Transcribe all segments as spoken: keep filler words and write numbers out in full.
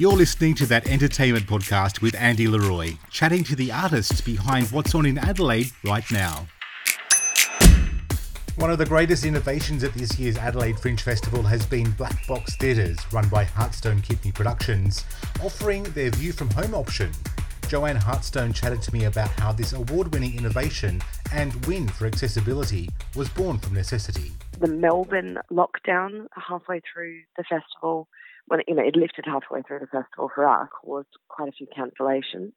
You're listening to That Entertainment Podcast with Andy LeRoy, chatting to the artists behind what's on in Adelaide right now. One of the greatest innovations at this year's Adelaide Fringe Festival has been Black Box Theatres, run by Hartstone-Kitney Productions, offering their View From Home option. Joanne Hartstone chatted to me about how this award-winning innovation and win for accessibility was born from necessity. The Melbourne lockdown halfway through the festival, well, you know, it lifted halfway through the festival for us, caused quite a few cancellations.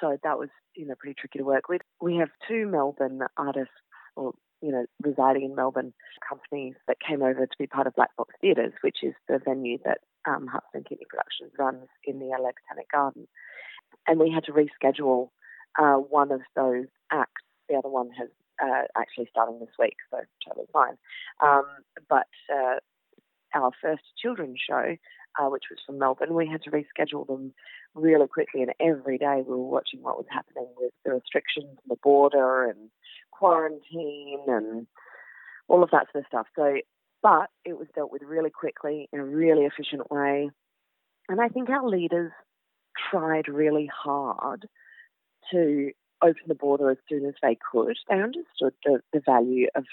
So that was, you know, pretty tricky to work with. We have two Melbourne artists, or you know, residing in Melbourne, companies that came over to be part of Black Box Theatres, which is the venue that um, Hartstone-Kitney Productions runs in the Adelaide Botanic Garden. And we had to reschedule uh, one of those acts. The other one has uh, actually starting this week, so totally fine. Um, but uh, our first children's show, uh, which was from Melbourne, we had to reschedule them really quickly. And every day we were watching what was happening with the restrictions on the border and quarantine and all of that sort of stuff. So, but it was dealt with really quickly in a really efficient way. And I think our leaders tried really hard to open the border as soon as they could. They understood the, the value of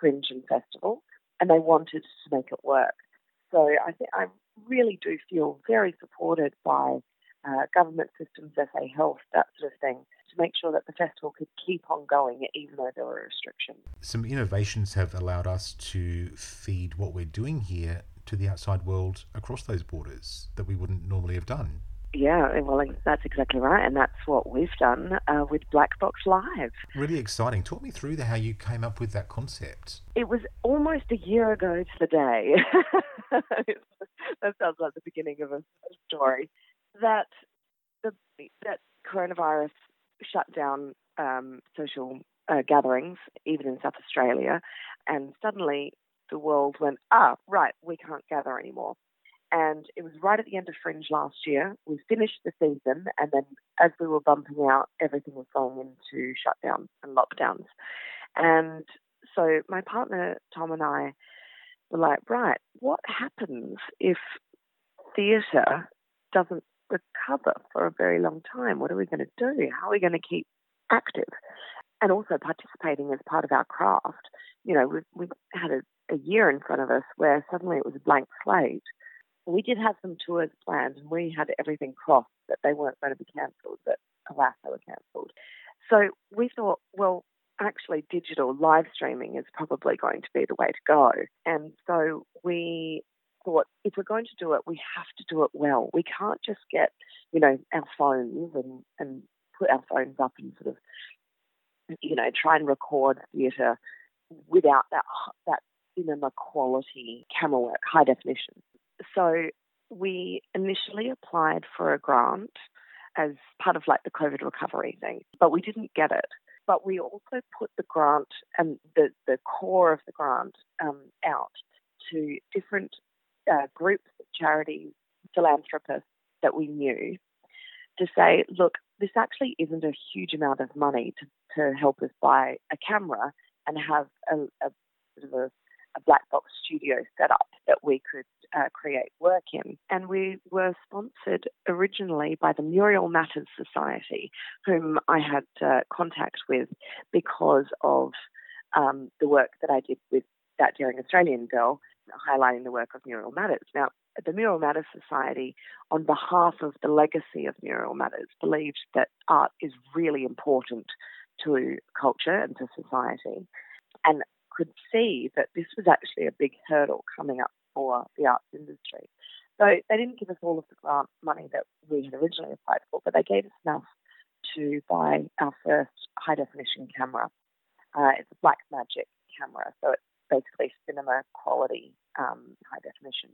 Fringe and Festival, and they wanted to make it work. So I think I really do feel very supported by uh, government systems, S A Health, that sort of thing, to make sure that the festival could keep on going even though there were restrictions. Some innovations have allowed us to feed what we're doing here to the outside world across those borders that we wouldn't normally have done. Yeah, well, that's exactly right, and that's what we've done uh, with Black Box Live. Really exciting. Talk me through the, how you came up with that concept. It was almost a year ago to the day. That sounds like the beginning of a story. That the that coronavirus shut down um, social uh, gatherings, even in South Australia, and suddenly the world went, ah, right, we can't gather anymore. And it was right at the end of Fringe last year. We finished the season, and then as we were bumping out, everything was going into shutdowns and lockdowns. And so my partner, Tom, and I were like, right, what happens if theatre doesn't recover for a very long time? What are we going to do? How are we going to keep active? And also participating as part of our craft. You know, we we had a, a year in front of us where suddenly it was a blank slate. We did have some tours planned, and we had everything crossed that they weren't going to be cancelled, but alas, they were cancelled. So we thought, well, actually digital live streaming is probably going to be the way to go. And so we thought, if we're going to do it, we have to do it well. We can't just get, you know, our phones and, and put our phones up and sort of, you know, try and record theatre without that, that cinema quality camera work, high definition. So we initially applied for a grant as part of like the COVID recovery thing, but we didn't get it. But we also put the grant and the, the core of the grant um, out to different uh, groups, charities, philanthropists that we knew to say, look, this actually isn't a huge amount of money to, to help us buy a camera and have a, a sort of a a black box studio set up that we could uh, create work in. And we were sponsored originally by the Muriel Matters Society, whom I had uh, contact with because of um, the work that I did with That Daring Australian Girl, highlighting the work of Muriel Matters. Now, the Muriel Matters Society, on behalf of the legacy of Muriel Matters, believes that art is really important to culture and to society, and could see that this was actually a big hurdle coming up for the arts industry. So they didn't give us all of the grant money that we had originally applied for, but they gave us enough to buy our first high-definition camera. Uh, it's a Blackmagic camera, so it's basically cinema-quality um, high-definition.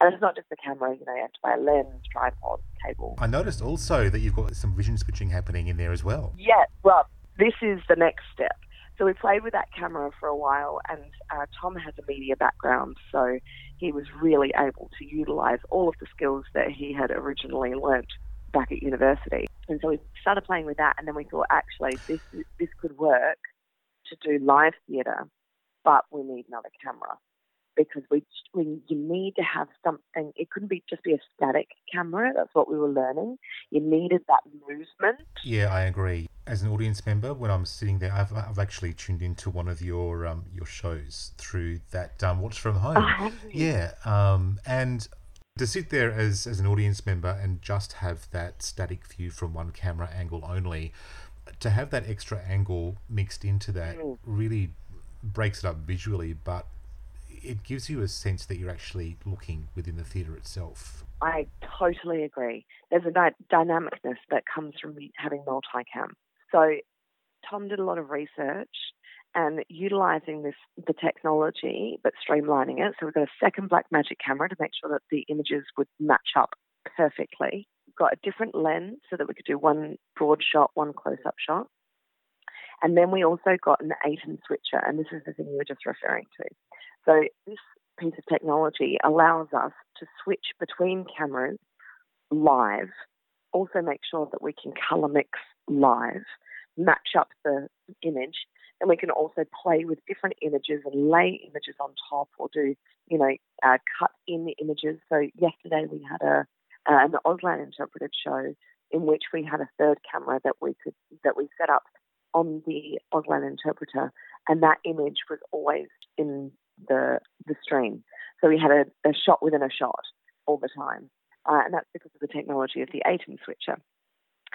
And it's not just the camera, you know, you have to buy a lens, tripod, cable. I noticed also that you've got some vision switching happening in there as well. Yeah, well, this is the next step. So we played with that camera for a while, and uh, Tom has a media background, so he was really able to utilise all of the skills that he had originally learnt back at university. And so we started playing with that, and then we thought, actually, this this could work to do live theatre, but we need another camera. because we, we you need to have something. It couldn't be just be a static camera. That's what we were learning. You needed that movement. Yeah, I agree. As an audience member, when I'm sitting there, I've, I've actually tuned into one of your um, your shows through that um, Watch From Home. Oh, yeah, um, and to sit there as, as an audience member and just have that static view from one camera angle only, to have that extra angle mixed into that mm. really breaks it up visually, but it gives you a sense that you're actually looking within the theatre itself. I totally agree. There's a di- dynamicness that comes from having multicam. So Tom did a lot of research and utilising this the technology but streamlining it. So we've got a second Blackmagic camera to make sure that the images would match up perfectly. We've got a different lens so that we could do one broad shot, one close-up shot. And then we also got an Aten switcher, and this is the thing you were just referring to. So this piece of technology allows us to switch between cameras live, also make sure that we can colour mix live, match up the image, and we can also play with different images and lay images on top or do, you know, uh, cut in the images. So yesterday we had a uh, an Auslan interpreted show in which we had a third camera that we could that we set up on the Auslan interpreter, and that image was always in the the stream. So we had a, a shot within a shot all the time, uh, and that's because of the technology of the A T E M switcher.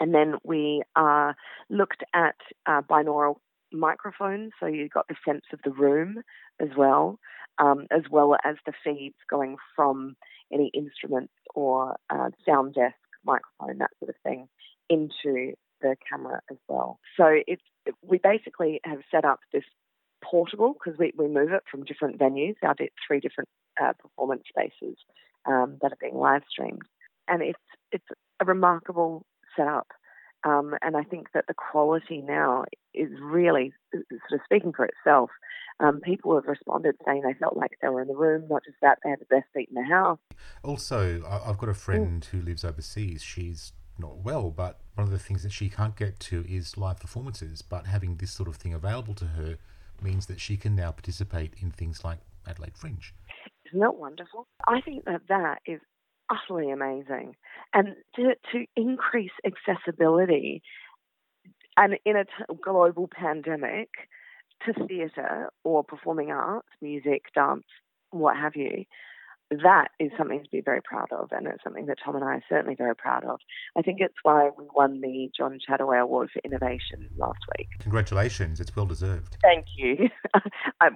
And then we uh, looked at uh, binaural microphones, so you got the sense of the room as well, um, as well as the feeds going from any instruments or uh, sound desk, microphone, that sort of thing, into the camera as well. So it's, we basically have set up this portable, because we, we move it from different venues, our three different uh, performance spaces um, that are being live streamed. And it's it's a remarkable setup. Um, and I think that the quality now is really sort of speaking for itself. Um, people have responded saying they felt like they were in the room. Not just that, they had the best seat in the house. Also, I've got a friend mm. who lives overseas. She's not well, but one of the things that she can't get to is live performances, but having this sort of thing available to her means that she can now participate in things like Adelaide Fringe. Isn't that wonderful? I think that that is utterly amazing. And to, to increase accessibility, and in a t- global pandemic, to theatre or performing arts, music, dance, what have you, that is something to be very proud of, and it's something that Tom and I are certainly very proud of. I think it's why we won the John Chataway Award for Innovation last week. Congratulations. It's well deserved. Thank you.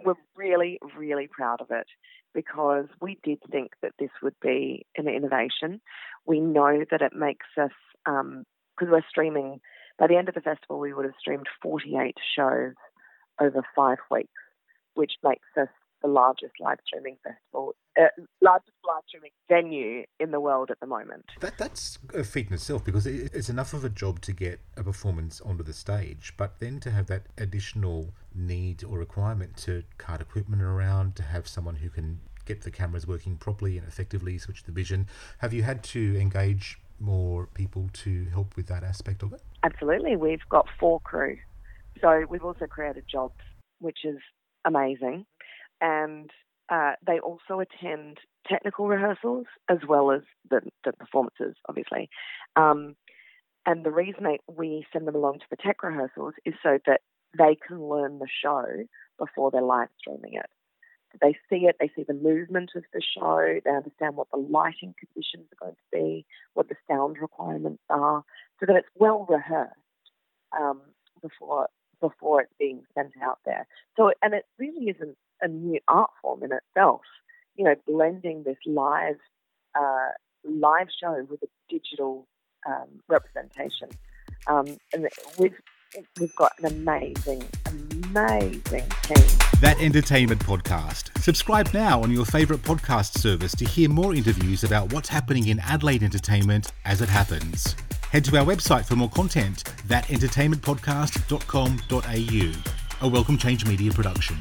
We're really, really proud of it because we did think that this would be an innovation. We know that it makes us, because um, we're streaming, by the end of the festival we would have streamed forty-eight shows over five weeks, which makes us the largest live streaming festival, uh, largest live streaming venue in the world at the moment. That That's a feat in itself, because it, it's enough of a job to get a performance onto the stage, but then to have that additional need or requirement to cart equipment around, to have someone who can get the cameras working properly and effectively, switch the vision. Have you had to engage more people to help with that aspect of it? Absolutely. We've got four crew. So we've also created jobs, which is amazing. And uh, they also attend technical rehearsals as well as the, the performances, obviously. Um, and the reason they, we send them along to the tech rehearsals is so that they can learn the show before they're live streaming it. They see it, they see the movement of the show, they understand what the lighting conditions are going to be, what the sound requirements are, so that it's well rehearsed um, before before it's being sent out there. So, and it really isn't a new art form in itself, you know, blending this live uh, live show with a digital um, representation. Um, and we've, we've got an amazing, amazing team. That Entertainment Podcast. Subscribe now on your favourite podcast service to hear more interviews about what's happening in Adelaide entertainment as it happens. Head to our website for more content, that entertainment podcast dot com dot a u, a Welcome Change Media production.